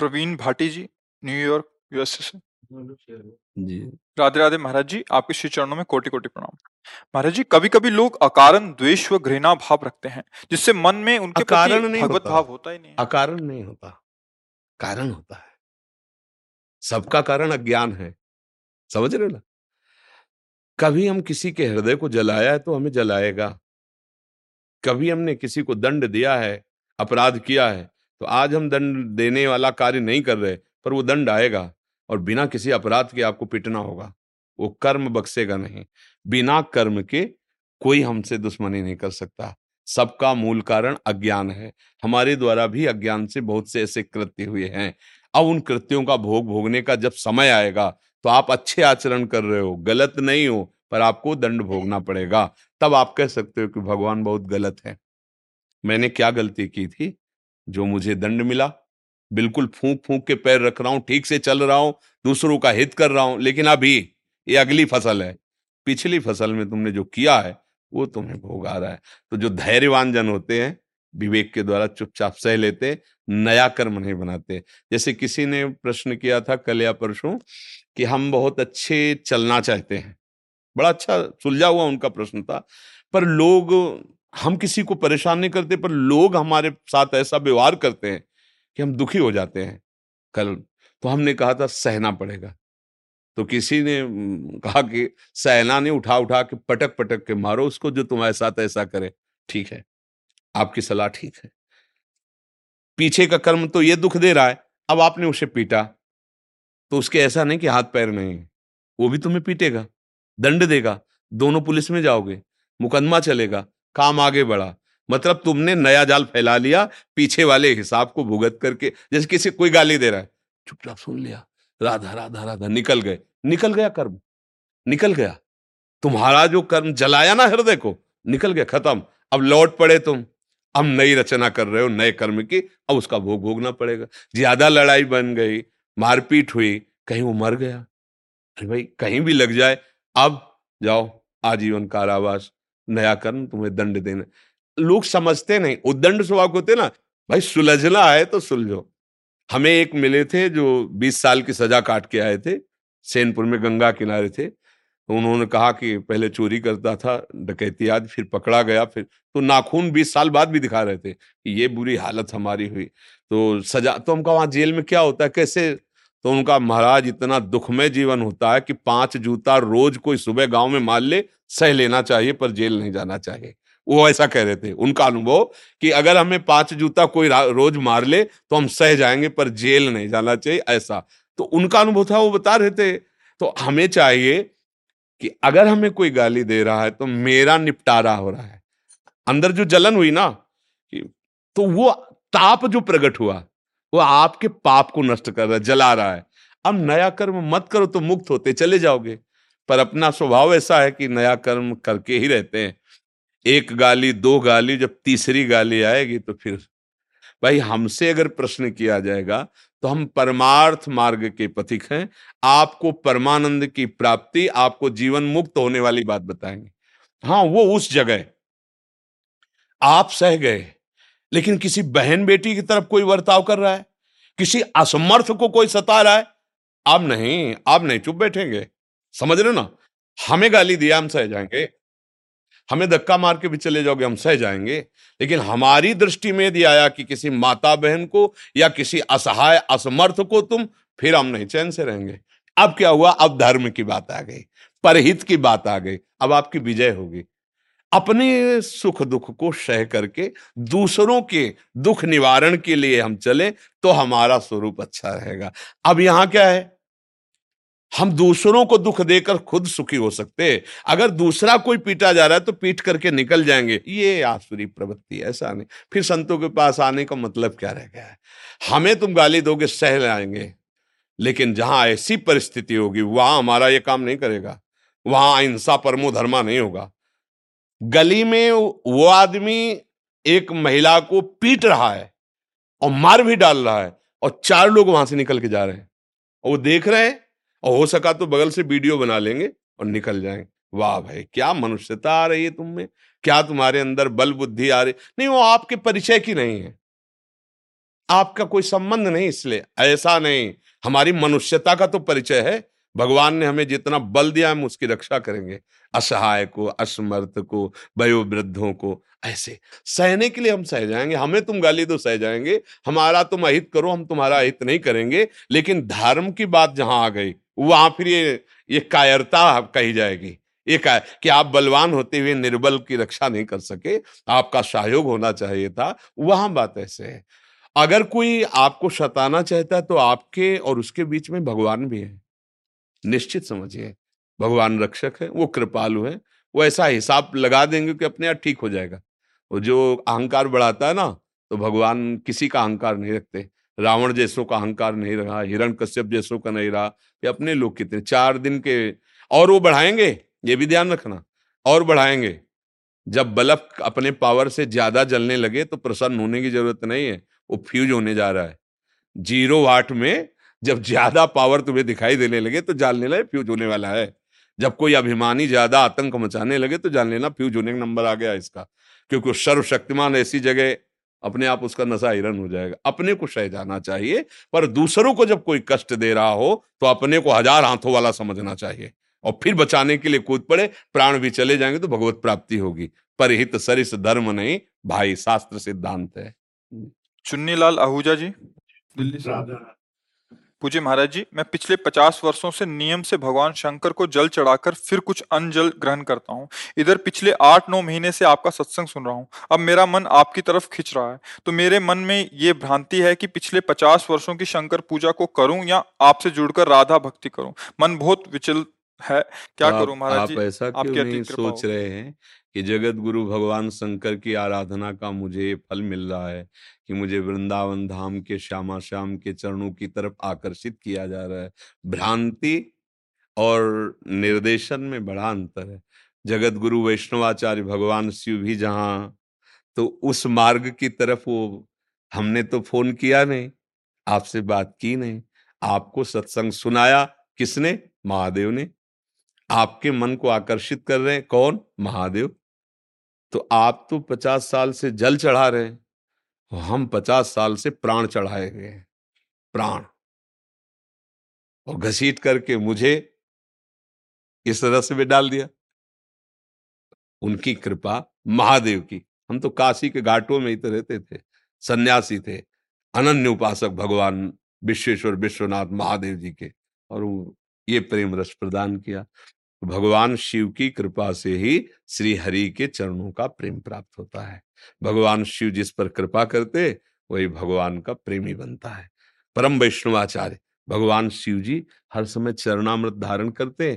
Praveen Bhati ji, New York USA से जी। राधे राधे महाराज जी, आपके श्री चरणों में कोटि कोटि प्रणाम। महाराज जी, कभी कभी लोग अकारण द्वेष व घृणा भाव रखते हैं जिससे मन में उनके प्रति भगवत भाव होता ही नहीं। अकारण नहीं होता, कारण होता है। सबका कारण अज्ञान है, समझ रहे हो ना। कभी हम किसी के हृदय को जलाया है तो हमें जलाएगा, कभी हमने किसी को दंड दिया है, अपराध किया है तो आज हम दंड देने वाला कार्य नहीं कर रहे पर वो दंड आएगा और बिना किसी अपराध के आपको पिटना होगा। वो कर्म बख्शेगा नहीं। बिना कर्म के कोई हमसे दुश्मनी नहीं कर सकता। सबका मूल कारण अज्ञान है। हमारे द्वारा भी अज्ञान से बहुत से ऐसे कृत्य हुए हैं। अब उन कृत्यों का भोग भोगने का जब समय आएगा तो आप अच्छे आचरण कर रहे हो, गलत नहीं हो, पर आपको दंड भोगना पड़ेगा। तब आप कह सकते हो कि भगवान बहुत गलत है, मैंने क्या गलती की थी जो मुझे दंड मिला। बिल्कुल फूंक फूंक के पैर रख रहा हूं, ठीक से चल रहा हूं, दूसरों का हित कर रहा हूं, लेकिन अभी ये अगली फसल है, पिछली फसल में तुमने जो किया है वो तुम्हें भोग आ रहा है। तो जो धैर्यवान जन होते हैं विवेक के द्वारा चुपचाप सह लेते, नया कर्म नहीं बनाते। जैसे किसी ने प्रश्न किया था कल या परसों कि हम बहुत अच्छे चलना चाहते हैं, बड़ा अच्छा सुलझा हुआ उनका प्रश्न था, पर लोग, हम किसी को परेशान नहीं करते पर लोग हमारे साथ ऐसा व्यवहार करते हैं कि हम दुखी हो जाते हैं। कल तो हमने कहा था सहना पड़ेगा, तो किसी ने कहा कि सहना नहीं, उठा उठा के पटक पटक के मारो उसको जो तुम्हारे साथ ऐसा करे। ठीक है, आपकी सलाह ठीक है, पीछे का कर्म तो ये दुख दे रहा है, अब आपने उसे पीटा तो उसके ऐसा नहीं कि हाथ पैर नहीं, वो भी तुम्हें पीटेगा, दंड देगा, दोनों पुलिस में जाओगे, मुकदमा चलेगा, काम आगे बढ़ा। मतलब तुमने नया जाल फैला लिया, पीछे वाले हिसाब को भुगत करके। जैसे किसी कोई गाली दे रहा है, चुपचाप सुन लिया, राधा राधा राधा, निकल गए, निकल गया कर्म, निकल गया तुम्हारा जो कर्म जलाया ना हृदय को, निकल गया, खत्म। अब लौट पड़े तुम, अब नई रचना कर रहे हो नए कर्म की, अब उसका भोग भोगना पड़ेगा। ज्यादा लड़ाई बन गई, मारपीट हुई, कहीं वो मर गया, अरे भाई कहीं भी लग जाए, अब जाओ आजीवन कारावास, नया कर्म तुम्हें दंड देना। लोग समझते नहीं, उद्दंड स्वभाव होते ना, भाई सुलझना है तो सुलझो। हमें एक मिले थे जो 20 साल की सजा काट के आए थे, सैनपुर में गंगा किनारे थे, तो उन्होंने कहा कि पहले चोरी करता था, डकैती आदि, फिर पकड़ा गया, फिर तो नाखून 20 साल बाद भी दिखा रहे थे कि ये बुरी हालत हमारी हुई। तो सजा तो हमका वहाँ जेल में क्या होता है कैसे, तो उनका महाराज इतना दुखमय जीवन होता है कि 5 जूता रोज कोई सुबह गांव में मार ले, सह लेना चाहिए पर जेल नहीं जाना चाहिए। वो ऐसा कह रहे थे, उनका अनुभव कि अगर हमें 5 जूता कोई रोज मार ले तो हम सह जाएंगे पर जेल नहीं जाना चाहिए, ऐसा तो उनका अनुभव था, वो बता रहे थे। तो हमें चाहिए कि अगर हमें कोई गाली दे रहा है तो मेरा निपटारा हो रहा है, अंदर जो जलन हुई ना, तो वो ताप जो प्रकट हुआ वो आपके पाप को नष्ट कर रहा है, जला रहा है। अब नया कर्म मत करो तो मुक्त होते चले जाओगे, पर अपना स्वभाव ऐसा है कि नया कर्म करके ही रहते हैं। एक गाली, दो गाली, जब तीसरी गाली आएगी तो फिर भाई हमसे अगर प्रश्न किया जाएगा तो तो हम परमार्थ मार्ग के पथिक हैं। आपको परमानंद की प्राप्ति, आपको जीवन मुक्त होने वाली बात बताएंगे। हाँ, वो उस जगह आप सह गए, लेकिन किसी बहन बेटी की तरफ कोई बर्ताव कर रहा है, किसी असमर्थ को कोई सता रहा है, आप नहीं चुप बैठेंगे। समझ रहे हो ना? हमें गाली दिया, हम सह जाएंगे, हमें धक्का मार के भी चले जाओगे, हम सह जाएंगे। लेकिन हमारी दृष्टि में यह आया कि किसी माता बहन को या किसी असहाय असमर्थ को तुम, फिर हम नहीं चैन से रहेंगे। अब क्या हुआ? अब धर्म की बात आ गई, परहित की बात आ गई, अब आपकी विजय होगी। अपने सुख दुख को सह करके दूसरों के दुख निवारण के लिए हम चले तो हमारा स्वरूप अच्छा रहेगा। अब यहां क्या है, हम दूसरों को दुख देकर खुद सुखी हो सकते। अगर दूसरा कोई पीटा जा रहा है तो पीट करके निकल जाएंगे, ये आसुरी प्रवृत्ति, ऐसा नहीं। फिर संतों के पास आने का मतलब क्या रह गया है? हमें तुम गाली दोगे, सह लाएंगे, लेकिन जहां ऐसी परिस्थिति होगी वहां हमारा ये काम नहीं करेगा, वहां अहिंसा परमो धर्मा नहीं होगा। गली में वो आदमी एक महिला को पीट रहा है और मार भी डाल रहा है, और चार लोग वहां से निकल के जा रहे हैं, और वो देख रहे हैं, और हो सका तो बगल से वीडियो बना लेंगे और निकल जाएंगे। वाह भाई, क्या मनुष्यता आ रही है तुम में, क्या तुम्हारे अंदर बल बुद्धि आ रही? नहीं, वो आपके परिचय की नहीं है, आपका कोई संबंध नहीं, इसलिए ऐसा नहीं। हमारी मनुष्यता का तो परिचय है, भगवान ने हमें जितना बल दिया हम उसकी रक्षा करेंगे, असहाय को, असमर्थ को, वयोवृद्धों को। ऐसे सहने के लिए हम सह जाएंगे। हमें तुम गाली दो, सह जाएंगे, हमारा तुम अहित करो, हम तुम्हारा अहित नहीं करेंगे। लेकिन धर्म की बात जहां आ गई वहां फिर ये कायरता कही जाएगी, ये कि आप बलवान होते हुए निर्बल की रक्षा नहीं कर सके, आपका सहयोग होना चाहिए था। वहां बात ऐसे है। अगर कोई आपको सताना चाहता है तो आपके और उसके बीच में भगवान भी है, निश्चित समझिए। भगवान रक्षक है, वो कृपालु है, वो ऐसा हिसाब लगा देंगे कि अपने आप ठीक हो जाएगा। वो जो अहंकार बढ़ाता है ना, तो भगवान किसी का अहंकार नहीं रखते। रावण जैसों का अहंकार नहीं रहा, हिरण्यकश्यप जैसों का नहीं रहा, कि अपने लोग कितने 4 दिन के, और वो बढ़ाएंगे, ये भी ध्यान रखना, और बढ़ाएंगे। जब बल्ब अपने पावर से ज्यादा जलने लगे तो प्रसन्न होने की जरूरत नहीं है, वो फ्यूज होने जा रहा है। 0 वाट में जब ज्यादा पावर तुम्हें दिखाई देने लगे तो जान लेना फ्यूज होने वाला है। जब कोई अभिमानी ज्यादा आतंक मचाने लगे तो जान लेना फ्यूज होने का नंबर आ गया इसका, क्योंकि सर्वशक्तिमान ऐसी जगह अपने आप उसका नशा हिरन हो जाएगा। अपने को सह जाना चाहिए, पर दूसरों को जब कोई कष्ट दे रहा हो तो अपने को 1000 हाथों वाला समझना चाहिए, और फिर बचाने के लिए कूद पड़े, प्राण भी चले जाएंगे तो भगवत प्राप्ति होगी। परहित सरिस धर्म नहीं भाई, शास्त्र सिद्धांत है। चुन्नीलाल आहूजा जी, दिल्ली से। पूज्य महाराज जी, मैं पिछले 50 वर्षों से नियम से भगवान शंकर को जल चढ़ाकर फिर कुछ अन्न जल ग्रहण करता हूँ। इधर पिछले 8-9 महीने से आपका सत्संग सुन रहा हूँ। अब मेरा मन आपकी तरफ खिंच रहा है, तो मेरे मन में ये भ्रांति है कि पिछले 50 वर्षों की शंकर पूजा को करूँ या आपसे जुड़कर राधा भक्ति करूँ। मन बहुत विचल है, क्या करूँ महाराज जी? आप ऐसा क्यों नहीं सोच रहे हैं कि जगत गुरु भगवान शंकर की आराधना का मुझे फल मिल रहा है, कि मुझे वृंदावन धाम के श्यामा श्याम के चरणों की तरफ आकर्षित किया जा रहा है। भ्रांति और निर्देशन में बड़ा अंतर है। जगत गुरु वैष्णवाचार्य भगवान शिव भी जहाँ, तो उस मार्ग की तरफ वो, हमने तो फोन किया नहीं, आपसे बात की नहीं, आपको सत्संग सुनाया किसने? महादेव ने। आपके मन को आकर्षित कर रहे हैं कौन? महादेव। तो आप तो 50 साल से जल चढ़ा रहे हैं, हम 50 साल से प्राण चढ़ाए गए हैं, प्राण, और घसीट करके मुझे इस रस में डाल दिया। उनकी कृपा, महादेव की। हम तो काशी के घाटों में ही तो रहते थे, सन्यासी थे, अनन्य उपासक भगवान विश्वेश्वर विश्वनाथ महादेव जी के, और ये प्रेम रस प्रदान किया। भगवान शिव की कृपा से ही श्री हरि के चरणों का प्रेम प्राप्त होता है। भगवान शिव जिस पर कृपा करते वही भगवान का प्रेमी बनता है। परम वैष्णवाचार्य भगवान शिव जी हर समय चरणामृत धारण करते।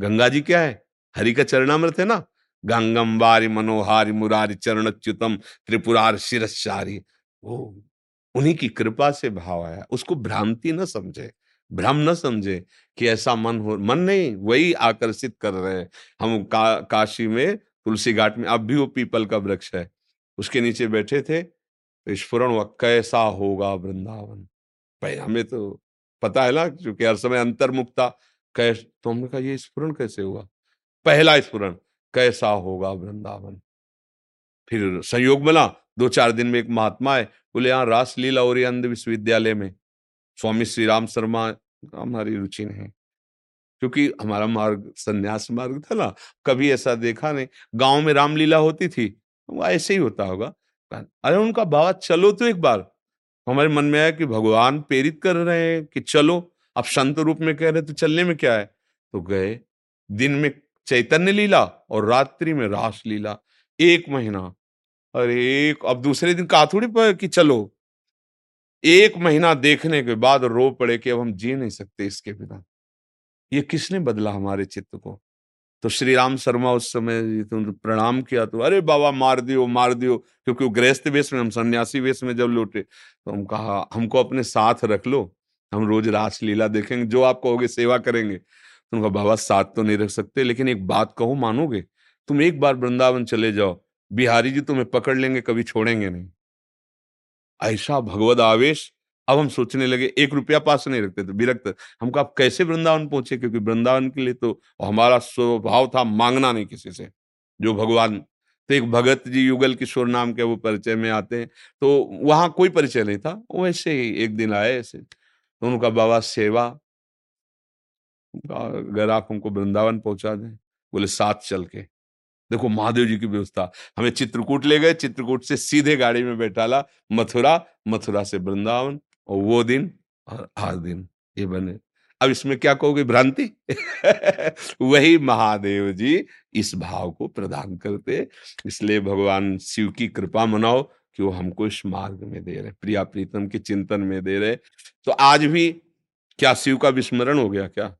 गंगा जी क्या है? हरि का चरणामृत है ना। गंगम वारी मनोहारी मुरारी चरणच्युतम त्रिपुरार शिरस्यारी। वो उन्हीं की कृपा से भाव आया। उसको भ्रांति न समझे, भ्रम न समझे कि ऐसा मन हो, मन नहीं, वही आकर्षित कर रहे हैं। हम काशी में तुलसी घाट में, अब भी वो पीपल का वृक्ष है, उसके नीचे बैठे थे, तो स्फुरण हुआ, कैसा होगा वृंदावन, भाई हमें तो पता है ना, क्योंकि हर समय अंतर्मुक्ता कैस। तो हमने कहा ये स्फुरन कैसे हुआ? पहला स्फुरन कैसा होगा वृंदावन। फिर संयोग मिला, 2-4 दिन में एक महात्मा है, बोले यहाँ रासलीला और अंध विश्वविद्यालय में स्वामी श्री राम शर्मा, हमारी रुचि नहीं, क्योंकि हमारा मार्ग संन्यास मार्ग था ना, कभी ऐसा देखा नहीं। गांव में रामलीला होती थी, ऐसे ही होता होगा। अरे उनका बाबा चलो तो एक बार, हमारे मन में आया कि भगवान प्रेरित कर रहे हैं कि चलो, आप संत रूप में कह रहे तो चलने में क्या है। तो गए, दिन में चैतन्य लीला और रात्रि में रास लीला, 1 महीना। और एक अब दूसरे दिन कहा थोड़ी पर कि चलो, 1 महीना देखने के बाद रो पड़े कि अब हम जी नहीं सकते इसके बिना। ये किसने बदला हमारे चित्त को? तो श्री राम शर्मा उस समय तो प्रणाम किया, तो अरे बाबा मार दियो, क्योंकि वो गृहस्थ वेश में, हम सन्यासी वेश में जब लौटे, तो हम कहा हमको अपने साथ रख लो, हम रोज रास लीला देखेंगे, जो आप कहोगे सेवा करेंगे। तो उनका बाबा साथ तो नहीं रख सकते, लेकिन एक बात कहो मानोगे? तुम एक बार वृंदावन चले जाओ, बिहारी जी तुम्हें पकड़ लेंगे, कभी छोड़ेंगे नहीं। ऐसा भगवद आवेश। अब हम सोचने लगे, 1 रुपया पास नहीं रखते थे, विरक्त। हम कहा आप कैसे वृंदावन पहुंचे, क्योंकि वृंदावन के लिए तो हमारा स्वभाव था मांगना नहीं किसी से, जो भगवान। तो एक भगत जी युगल किशोर नाम के, वो परिचय में आते हैं, तो वहां कोई परिचय नहीं था, वो ऐसे ही एक दिन आए ऐसे। तो उनका बाबा सेवा, अगर आप हमको वृंदावन पहुंचा दें। बोले साथ चल के देखो महादेव जी की व्यवस्था। हमें चित्रकूट ले गए, चित्रकूट से सीधे गाड़ी में बैठाला मथुरा, मथुरा से वृंदावन, और वो दिन और आज दिन ये बने। अब इसमें क्या कहोगे, भ्रांति? वही महादेव जी इस भाव को प्रदान करते, इसलिए भगवान शिव की कृपा मनाओ कि वो हमको इस मार्ग में दे रहे, प्रिया प्रीतम के चिंतन में दे रहे। तो आज भी क्या शिव का विस्मरण हो गया क्या?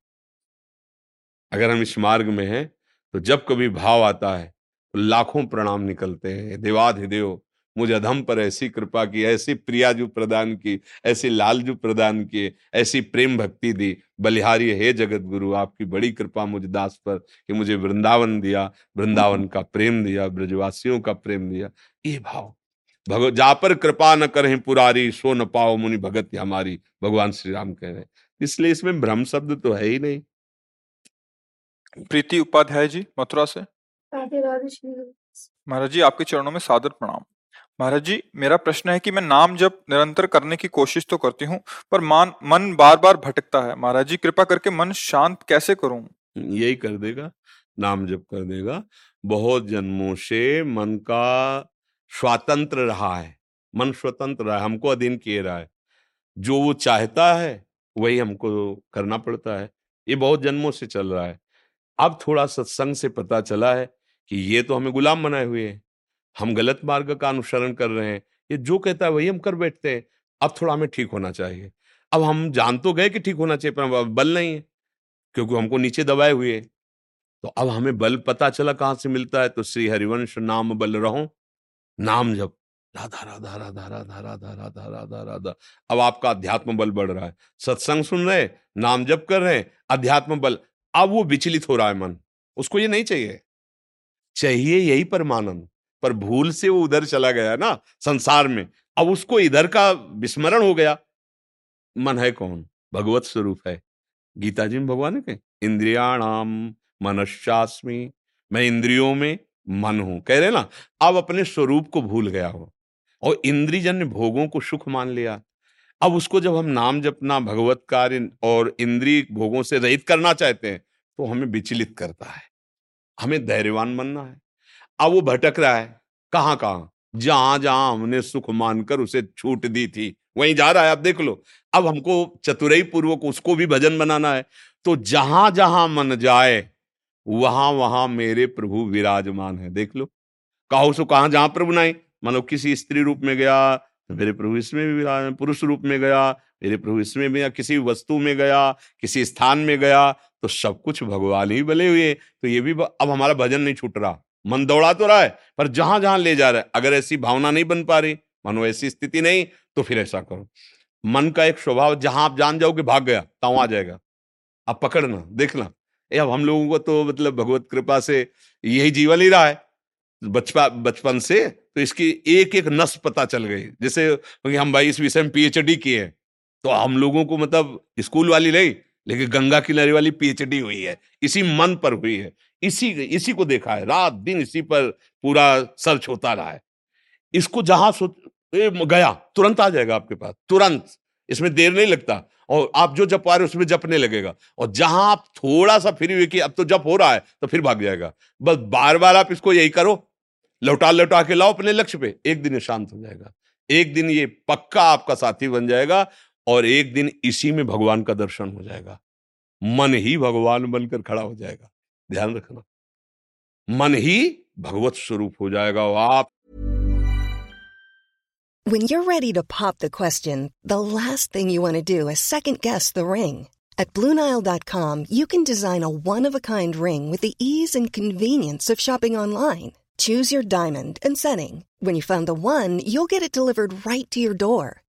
अगर हम इस मार्ग में हैं तो जब कभी भाव आता है तो लाखों प्रणाम निकलते हैं, देवाधिदेव मुझे अधम पर ऐसी कृपा की, ऐसी प्रिया जो प्रदान की, ऐसी लाल जो प्रदान किए, ऐसी प्रेम भक्ति दी, बलिहारी हे जगत गुरु आपकी बड़ी कृपा मुझ दास पर कि मुझे वृंदावन दिया, वृंदावन का प्रेम दिया, ब्रजवासियों का प्रेम दिया। ये भाव भगव जा पर कृपा न करें पुरारी, सो न पाओ मुनि भगत हमारी, भगवान श्री राम कह रहे हैं। इसलिए इसमें भ्रम शब्द तो है ही नहीं। प्रीति उपाध्याय जी मथुरा से, महाराज जी आपके चरणों में सादर प्रणाम। महाराज जी मेरा प्रश्न है कि मैं नाम जप निरंतर करने की कोशिश तो करती हूँ, पर मन बार बार भटकता है। महाराज जी कृपा करके मन शांत कैसे करूं? यही कर देगा, नाम जप कर देगा। बहुत जन्मों से मन का स्वतंत्र रहा है, मन स्वतंत्र रहा है, हमको अधीन किए रहा है, जो वो चाहता है वही हमको करना पड़ता है। ये बहुत जन्मों से चल रहा है। अब थोड़ा सत्संग से पता चला है कि ये तो हमें गुलाम बनाए हुए हैं, हम गलत मार्ग का अनुसरण कर रहे हैं, ये जो कहता है वही हम कर बैठते हैं। अब थोड़ा हमें ठीक होना चाहिए। अब हम जान तो गए कि ठीक होना चाहिए, पर अब बल नहीं है, क्योंकि हमको नीचे दबाए हुए हैं। तो अब हमें बल पता चला कहाँ से मिलता है, तो श्री हरिवंश नाम बल रहो, नाम जप, राधा राधा राधा राधा राधा राधा राधा राधा। अब आपका अध्यात्म बल बढ़ रहा है, सत्संग सुन रहे, नाम जप कर रहे हैं, अध्यात्म बल। अब वो विचलित हो रहा है मन, उसको ये नहीं चाहिए, चाहिए यही परमानंद, पर भूल से वो उधर चला गया ना संसार में, अब उसको इधर का विस्मरण हो गया। मन है कौन? भगवत स्वरूप है। गीता जी में भगवान ने कहे इंद्रियाणाम मनश्चास्मि, मैं इंद्रियों में मन हूं, कह रहे ना। अब अपने स्वरूप को भूल गया हो और इंद्रियजन्य भोगों को सुख मान लिया। अब उसको जब हम नाम जपना, भगवत कार्य और इंद्रिय भोगों से रहित करना चाहते हैं तो हमें विचलित करता है। हमें धैर्यवान बनना है। अब वो भटक रहा है कहाँ, जहां जहां हमने सुख मानकर उसे छूट दी थी वहीं जा रहा है। आप देख लो, अब हमको चतुराई पूर्वक उसको भी भजन बनाना है। तो जहां जहां मन जाए वहां वहां मेरे प्रभु विराजमान है। देख लो, कहो सो कहाँ जहां प्रभु नहीं, मानो किसी स्त्री रूप में गया तो मेरे प्रभु इसमें भी विराजमान, पुरुष रूप में गया मेरे प्रभु इसमें भी, किसी वस्तु में गया, किसी स्थान में गया, तो सब कुछ भगवान ही बले हुए। तो ये भी अब हमारा भजन नहीं छूट रहा, मन दौड़ा तो रहा है पर जहां जहां ले जा रहा है। अगर ऐसी भावना नहीं बन पा रही, मानो ऐसी स्थिति नहीं, तो फिर ऐसा करो, मन का एक स्वभाव जहां आप जान जाओगे भाग गया ताऊ आ जाएगा, आप पकड़ना, देखना। अब हम लोगों को तो मतलब भगवत कृपा से यही जीवन ही रहा है बचपन से, तो इसकी एक एक नस पता चल गई। जैसे हम भाई इस विषय में PhD किए हैं, तो हम लोगों को मतलब स्कूल वाली नहीं लेकिन गंगा किनारे वाली पीएचडी हुई है, इसी मन पर हुई है, इसी को देखा है, रात दिन इसी पर पूरा सर्च होता रहा है। इसको जहां गया तुरंत आ जाएगा आपके पास, तुरंत, इसमें देर नहीं लगता। और आप जो जप पा रहे हो उसमें जपने लगेगा, और जहां आप थोड़ा सा फ्री हुए कि अब तो जप हो रहा है तो फिर भाग जाएगा। बस बार बार आप इसको यही करो, लौटा लौटा के लाओ अपने लक्ष्य पे, एक दिन ये शांत हो जाएगा, एक दिन ये पक्का आपका साथी बन जाएगा, और एक दिन इसी में भगवान का दर्शन हो जाएगा। मन ही भगवान बनकर खड़ा हो जाएगा, ध्यान रखना, मन ही भगवत स्वरूप हो जाएगा। आप When you're ready to pop the question, the last thing you want to do is second-guess the ring. At BlueNile.com, you can design a one-of-a-kind ring with the ease and convenience of shopping online. Choose your diamond and setting. When you find the one, you'll get it delivered right to your door.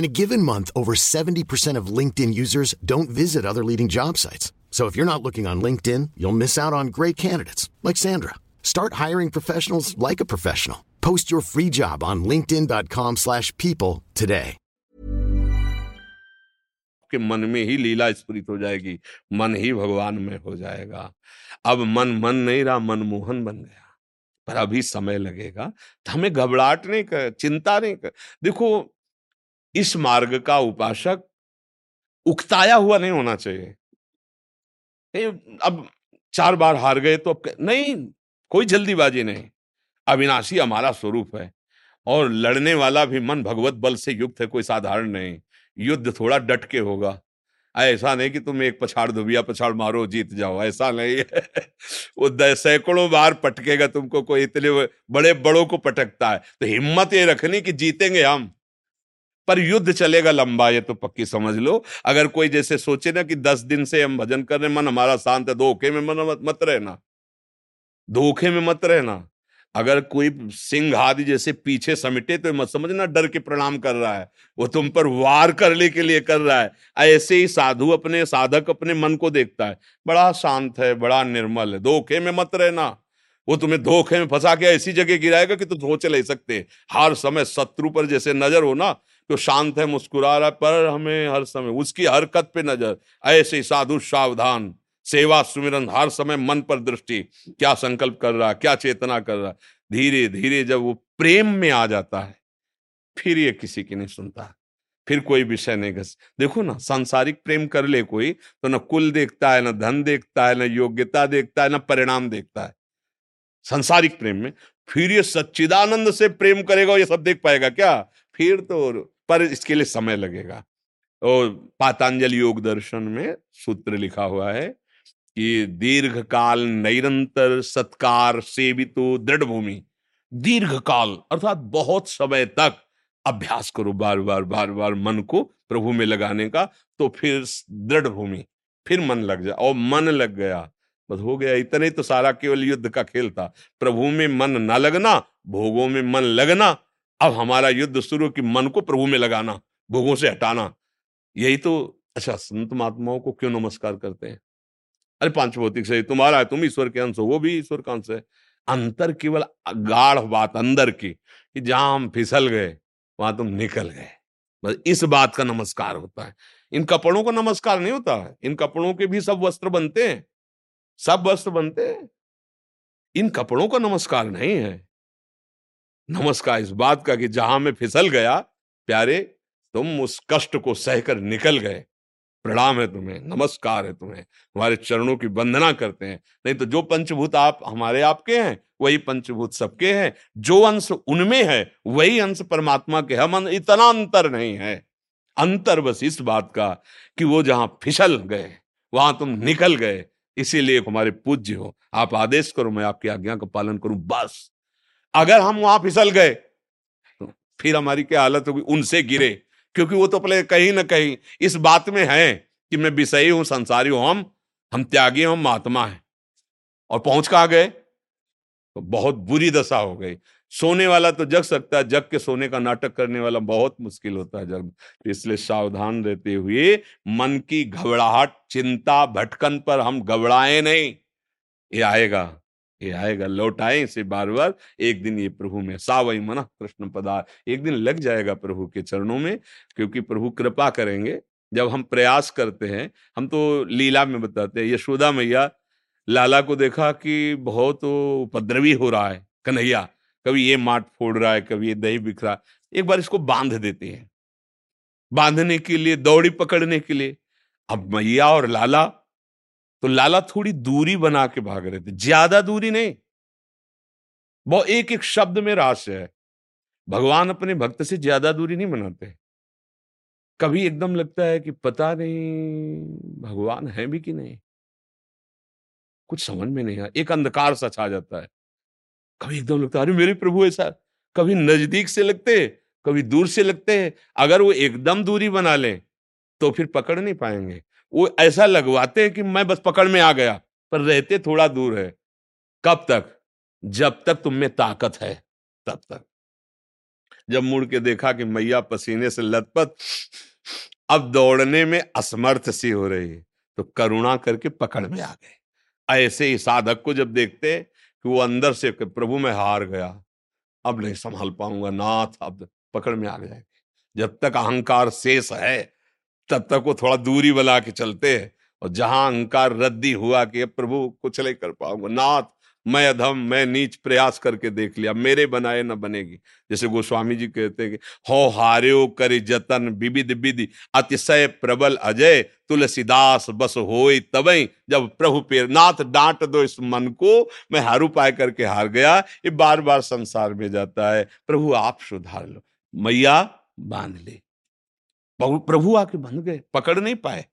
In a given month, over 70% of LinkedIn users don't visit other leading job sites. So if you're not looking on LinkedIn, you'll miss out on great candidates, like Sandra. Start hiring professionals like a professional. Post your free job on linkedin.com/people today. के मन में ही लीला स्फुरित हो जाएगी, मन ही भगवान में हो जाएगा। अब मन नहीं रहा, मनमोहन बन गया, पर अभी समय लगेगा। तो हमें घबराहट नहीं कर, चिंता नहीं कर। देखो, इस मार्ग का उपासक उकताया हुआ नहीं होना चाहिए। अब 4 बार हार गए तो अब नहीं, कोई जल्दीबाजी नहीं। अविनाशी हमारा स्वरूप है, और लड़ने वाला भी मन भगवत बल से युक्त है, कोई साधारण नहीं। युद्ध थोड़ा डट के होगा, ऐसा नहीं कि तुम एक पछाड़ धोबिया पछाड़ मारो जीत जाओ, ऐसा नहीं है। वो सैकड़ों बार पटकेगा तुमको, कोई इतने बड़े बड़ों को पटकता है। तो हिम्मत ये रखनी कि जीतेंगे हम, पर युद्ध चलेगा लंबा, ये तो पक्की समझ लो। अगर कोई जैसे सोचे ना कि 10 दिन से हम भजन कर रहे हैं, मन हमारा शांत है, धोखे में मत रहना। अगर कोई सिंह आदि जैसे पीछे समिटे तो मत समझना डर के प्रणाम कर रहा है, वो तुम पर वार करने के लिए कर रहा है। ऐसे ही साधक अपने मन को देखता है, बड़ा शांत है, बड़ा निर्मल है, धोखे में मत रहना। वो तुम्हें धोखे में फंसा के ऐसी जगह गिराएगा कि तुम सोच नहीं सकते। हर समय शत्रु पर जैसे नजर हो ना, तो शांत है, मुस्कुरा रहा है, पर हमें हर समय उसकी हरकत पे नजर। ऐसे ही साधु सावधान, सेवा सुमिरन, हर समय मन पर दृष्टि, क्या संकल्प कर रहा, क्या चेतना कर रहा। धीरे धीरे जब वो प्रेम में आ जाता है, फिर ये किसी की नहीं सुनता, फिर कोई विषय नहीं घस। देखो ना, सांसारिक प्रेम कर ले कोई तो ना कुल देखता है, ना धन देखता है, ना योग्यता देखता है, ना परिणाम देखता है। सांसारिक प्रेम में फिर ये सच्चिदानंद से प्रेम करेगा, ये सब देख पाएगा क्या? फिर तो, पर इसके लिए समय लगेगा। और पातंजलि योग दर्शन में सूत्र लिखा हुआ है कि दीर्घ काल निरंतर सत्कार सेवितो दृढ़ भूमि। दीर्घ काल अर्थात बहुत समय तक अभ्यास करो, बार बार मन को प्रभु में लगाने का, तो फिर दृढ़ भूमि, फिर मन लग जाए। और मन लग गया, बस हो गया, इतने तो सारा केवल युद्ध का खेल था। प्रभु में मन ना लगना, भोगों में मन लगना। अब हमारा युद्ध शुरू कि मन को प्रभु में लगाना, भोगों से हटाना। यही तो। अच्छा, संत महात्माओं को क्यों नमस्कार करते हैं? अरे पांच भौतिक से तुम्हारा है, तुम ईश्वर के अंश हो, वो भी ईश्वर का अंश है। अंतर केवल गाढ़ बात अंदर की, कि जहां हम फिसल गए वहां तुम निकल गए, बस इस बात का नमस्कार होता है। इन कपड़ों का नमस्कार नहीं होता है। इन कपड़ों के भी सब वस्त्र बनते हैं। इन कपड़ों का नमस्कार नहीं है। नमस्कार इस बात का कि जहां मैं फिसल गया प्यारे, तुम उस कष्ट को सहकर निकल गए, प्रणाम है तुम्हें, नमस्कार है तुम्हें, हमारे चरणों की वंदना करते हैं। नहीं तो जो पंचभूत आप हमारे आपके हैं, वही पंचभूत सबके हैं। जो अंश उनमें है वही अंश परमात्मा के हम, इतना अंतर नहीं है। अंतर बस इस बात का कि वो जहां फिसल गए वहां तुम निकल गए, इसीलिए हमारे पूज्य हो, आप आदेश करो, मैं आपकी आज्ञा का पालन करूं। बस अगर हम वहां फिसल गए तो फिर हमारी क्या हालत होगी? उनसे गिरे, क्योंकि वो तो अपने कहीं ना कहीं इस बात में है कि मैं विषयी हूं, संसारी हूं, हम त्यागी, हम महात्मा हैं। और पहुंच कहाँ गए? तो बहुत बुरी दशा हो गई। सोने वाला तो जग सकता है, जग के सोने का नाटक करने वाला बहुत मुश्किल होता है जग। इसलिए सावधान रहते हुए मन की घबराहट, चिंता, भटकन पर हम घबराएं नहीं। ये आएगा, ये आएगा, लौटाएं इसे बार बार। एक दिन ये प्रभु में सावई मना कृष्ण पदार, एक दिन लग जाएगा प्रभु के चरणों में, क्योंकि प्रभु कृपा करेंगे। जब हम प्रयास करते हैं, हम तो लीला में बताते हैं, यशोदा मैया लाला को देखा कि बहुत उपद्रवी हो रहा है कन्हैया, कभी ये माट फोड़ रहा है, कभी ये दही बिखर रहा है। एक बार इसको बांध देते हैं, बांधने के लिए, दौड़ी पकड़ने के लिए। अब मैया और लाला, तो लाला थोड़ी दूरी बना के भाग रहे थे, ज्यादा दूरी नहीं, बहुत एक एक शब्द में रहस्य है। भगवान अपने भक्त से ज्यादा दूरी नहीं बनाते। कभी एकदम लगता है कि पता नहीं भगवान है भी कि नहीं, कुछ समझ में नहीं आया, एक अंधकार सा छा जाता है। कभी एकदम लगता है अरे मेरे प्रभु ऐसा। कभी नजदीक से लगते, कभी दूर से लगते हैं। अगर वो एकदम दूरी बना लें तो फिर पकड़ नहीं पाएंगे। वो ऐसा लगवाते हैं कि मैं बस पकड़ में आ गया, पर रहते थोड़ा दूर है। कब तक? जब तक तुम में ताकत है तब तक। जब मुड़ के देखा कि मैया पसीने से लथपथ, अब दौड़ने में असमर्थ सी हो रही है, तो करुणा करके पकड़ में आ गए। ऐसे ही साधक को जब देखते कि वो अंदर से कि प्रभु मैं हार गया, अब नहीं संभाल पाऊंगा नाथ, अब पकड़ में आ जाएंगे। जब तक अहंकार शेष है तब तक वो थोड़ा दूरी बना के चलते हैं, और जहां अहंकार रद्दी हुआ कि अब प्रभु कुछ नहीं कर पाऊंगा नाथ, मैं अधम, मैं नीच, प्रयास करके देख लिया, मेरे बनाए न बनेगी। जैसे गोस्वामी जी कहते हैं कि हो हार्यो करि जतन विविध विधि अतिशय प्रबल अजय तुलसीदास बस होई तबई। जब प्रभु पेर नाथ डांट दो इस मन को, मैं हारू पाए करके हार गया, ये बार बार संसार में जाता है। प्रभु आप सुधार लो। मैया बांध ले, प्रभु आके बंध गए, पकड़ नहीं पाए।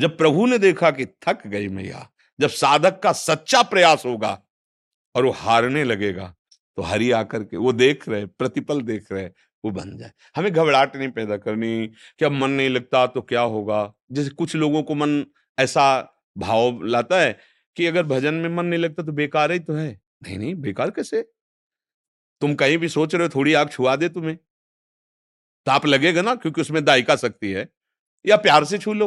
जब प्रभु ने देखा कि थक गई मैया, जब साधक का सच्चा प्रयास होगा और वो हारने लगेगा, तो हरि आकर के वो देख रहे, प्रतिपल देख रहे, वो बन जाए। हमें घबराहट नहीं पैदा करनी कि अब मन नहीं लगता तो क्या होगा। जैसे कुछ लोगों को मन ऐसा भाव लाता है कि अगर भजन में मन नहीं लगता तो बेकार ही तो है। नहीं नहीं, बेकार कैसे? तुम कहीं भी सोच रहे हो, थोड़ी आग छुआ दे तुम्हें ताप लगेगा ना, क्योंकि उसमें दायिका शक्ति है। या प्यार से छू लो,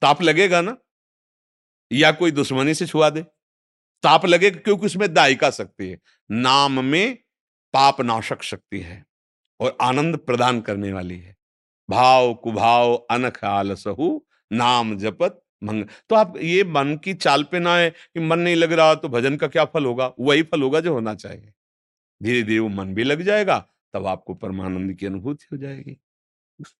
ताप लगेगा ना, या कोई दुश्मनी से छुआ दे, ताप लगेगा, क्योंकि उसमें दायिका शक्ति है। नाम में पाप नाशक शक्ति है और आनंद प्रदान करने वाली है। भाव कुभाव अनख आलसहु नाम जपत मंग। तो आप ये मन की चाल पे ना है कि मन नहीं लग रहा तो भजन का क्या फल होगा। वही फल होगा जो होना चाहिए। धीरे धीरे वो मन भी लग जाएगा, तब आपको परमानंद की अनुभूति हो जाएगी।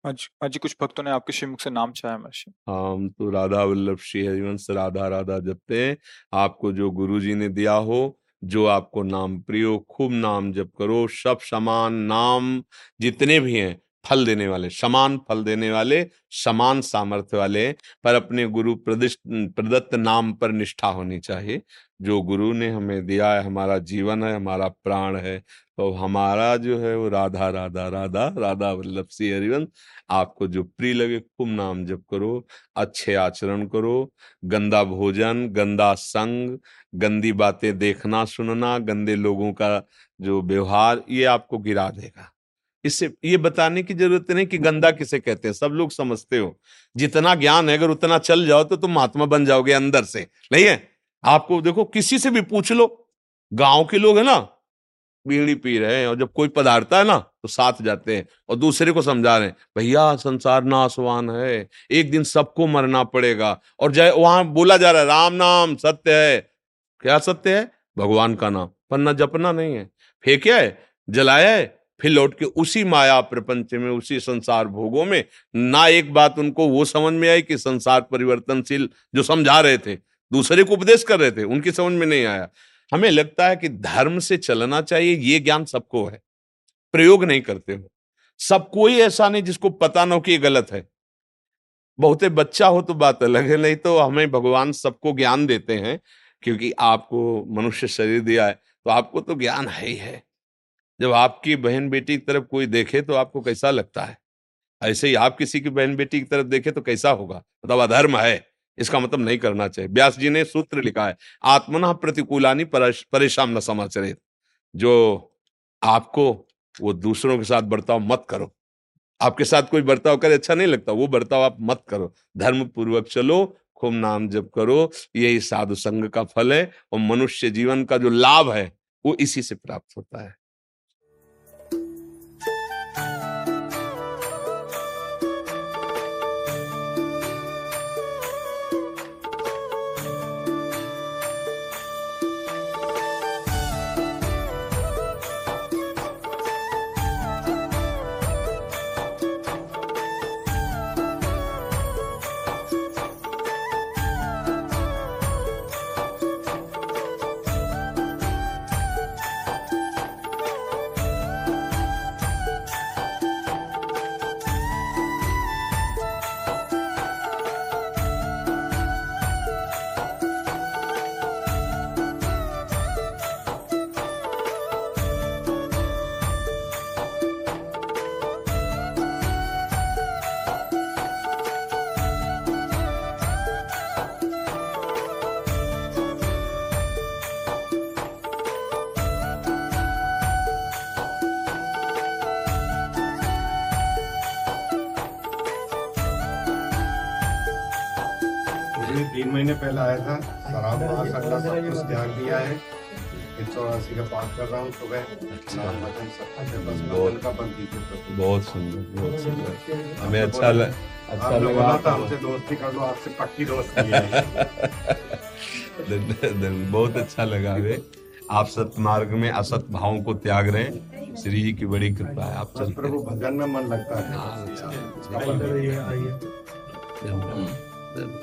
आज कुछ भक्तों ने आपके श्रीमुख से नाम चाहे महर्षि। हम तो राधा वल्लभ श्री हरिवंश राधा राधा जपते हैं। आपको जो गुरु जी ने दिया हो, जो आपको नाम प्रिय हो, खूब नाम जप करो। सब समान नाम जितने भी हैं फल देने वाले, समान फल देने वाले, समान सामर्थ्य वाले, पर अपने गुरु प्रदत्त नाम पर निष्ठा होनी चाहिए। जो गुरु ने हमें दिया है, हमारा जीवन है, हमारा प्राण है, तो हमारा जो है वो राधा राधा राधा राधा वल्लभ श्री हरिवंश। आपको जो प्रिय लगे खूब नाम जप करो, अच्छे आचरण करो। गंदा भोजन, गंदा संग, गंदी बातें देखना सुनना, गंदे लोगों का जो व्यवहार, ये आपको गिरा देगा। इससे ये बताने की जरूरत नहीं कि गंदा किसे कहते हैं, सब लोग समझते हो। जितना ज्ञान है अगर उतना चल जाओ तो तुम महात्मा बन जाओगे अंदर से, नहीं है? आपको देखो, किसी से भी पूछ लो, गांव के लोग है ना, बीड़ी पी रहे हैं और जब कोई पधारता है ना तो साथ जाते हैं और दूसरे को समझा रहे हैं, भैया संसार नाशवान है, एक दिन सबको मरना पड़ेगा। और जय वहां बोला जा रहा है राम नाम सत्य है। क्या सत्य है? भगवान का नाम। पर ना जपना नहीं है, फेंका है, जलाया है, फिर लौट के उसी माया प्रपंच में, उसी संसार भोगों में। ना एक बात उनको वो समझ में आई कि संसार परिवर्तनशील, जो समझा रहे थे, दूसरे को उपदेश कर रहे थे, उनकी समझ में नहीं आया। हमें लगता है कि धर्म से चलना चाहिए, ये ज्ञान सबको है, प्रयोग नहीं करते हो। सब कोई ऐसा नहीं जिसको पता ना हो कि ये गलत है। बहुते बच्चा हो तो बात अलग है, नहीं तो हमें भगवान सबको ज्ञान देते हैं, क्योंकि आपको मनुष्य शरीर दिया है तो आपको तो ज्ञान है ही है। जब आपकी बहन बेटी की तरफ कोई देखे तो आपको कैसा लगता है? ऐसे ही आप किसी की बहन बेटी की तरफ देखें तो कैसा होगा, मतलब अधर्म है, इसका मतलब नहीं करना चाहिए। व्यास जी ने सूत्र लिखा है, आत्मना प्रतिकूलानी परेशान न समाचरेत, जो आपको वो दूसरों के साथ बर्ताव मत करो, आपके साथ कोई बर्ताव करे अच्छा नहीं लगता, वो बर्ताव आप मत करो, धर्म पूर्वक चलो, खूब नाम जप करो, यही साधु संग का फल है और मनुष्य जीवन का जो लाभ है वो इसी से प्राप्त होता है। पहले आया था शराब सब त्याग दिया है, 180 का पाठ कर रहा हूँ सुबह, बहुत सुंदर, हमें अच्छा लगा, हमसे दोस्ती कर लो, आपसे पक्की दोस्ती है, बहुत अच्छा लगा। आप सतमार्ग में असत भावों को त्याग रहे हैं, श्री जी की बड़ी कृपा है। आप प्रभु भजन में मन लगता है।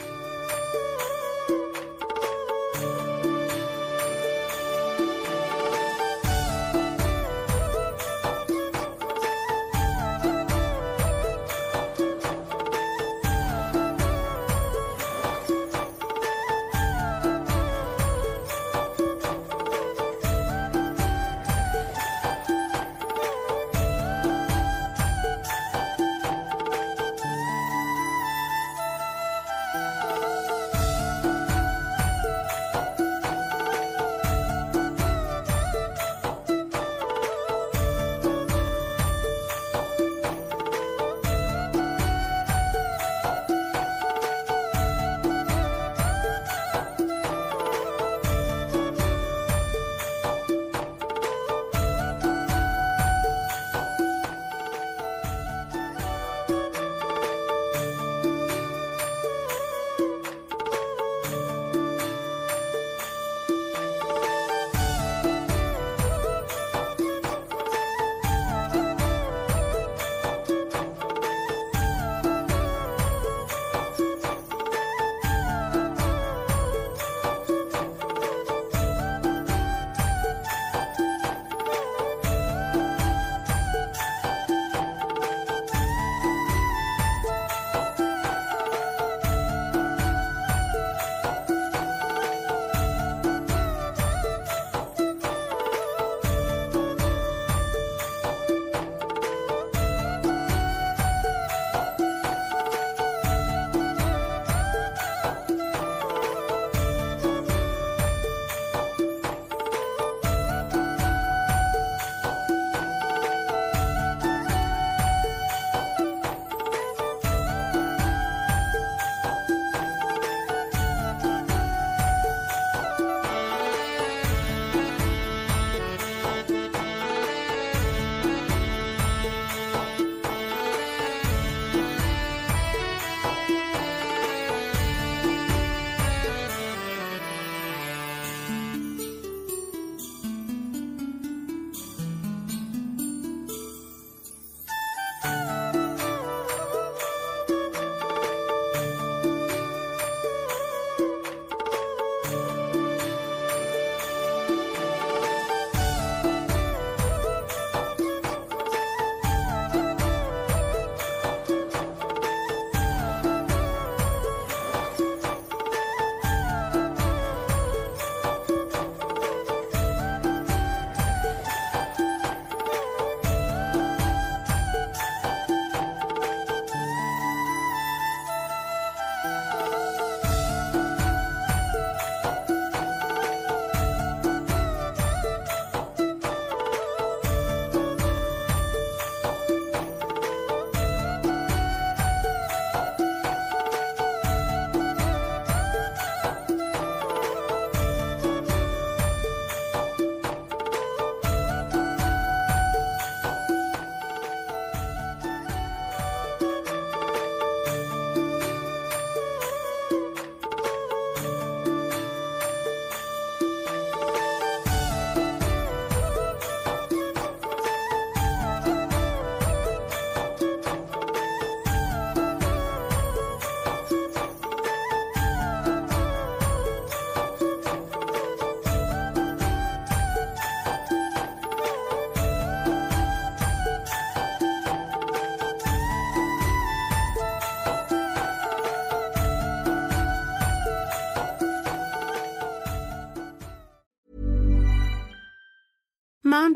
Mom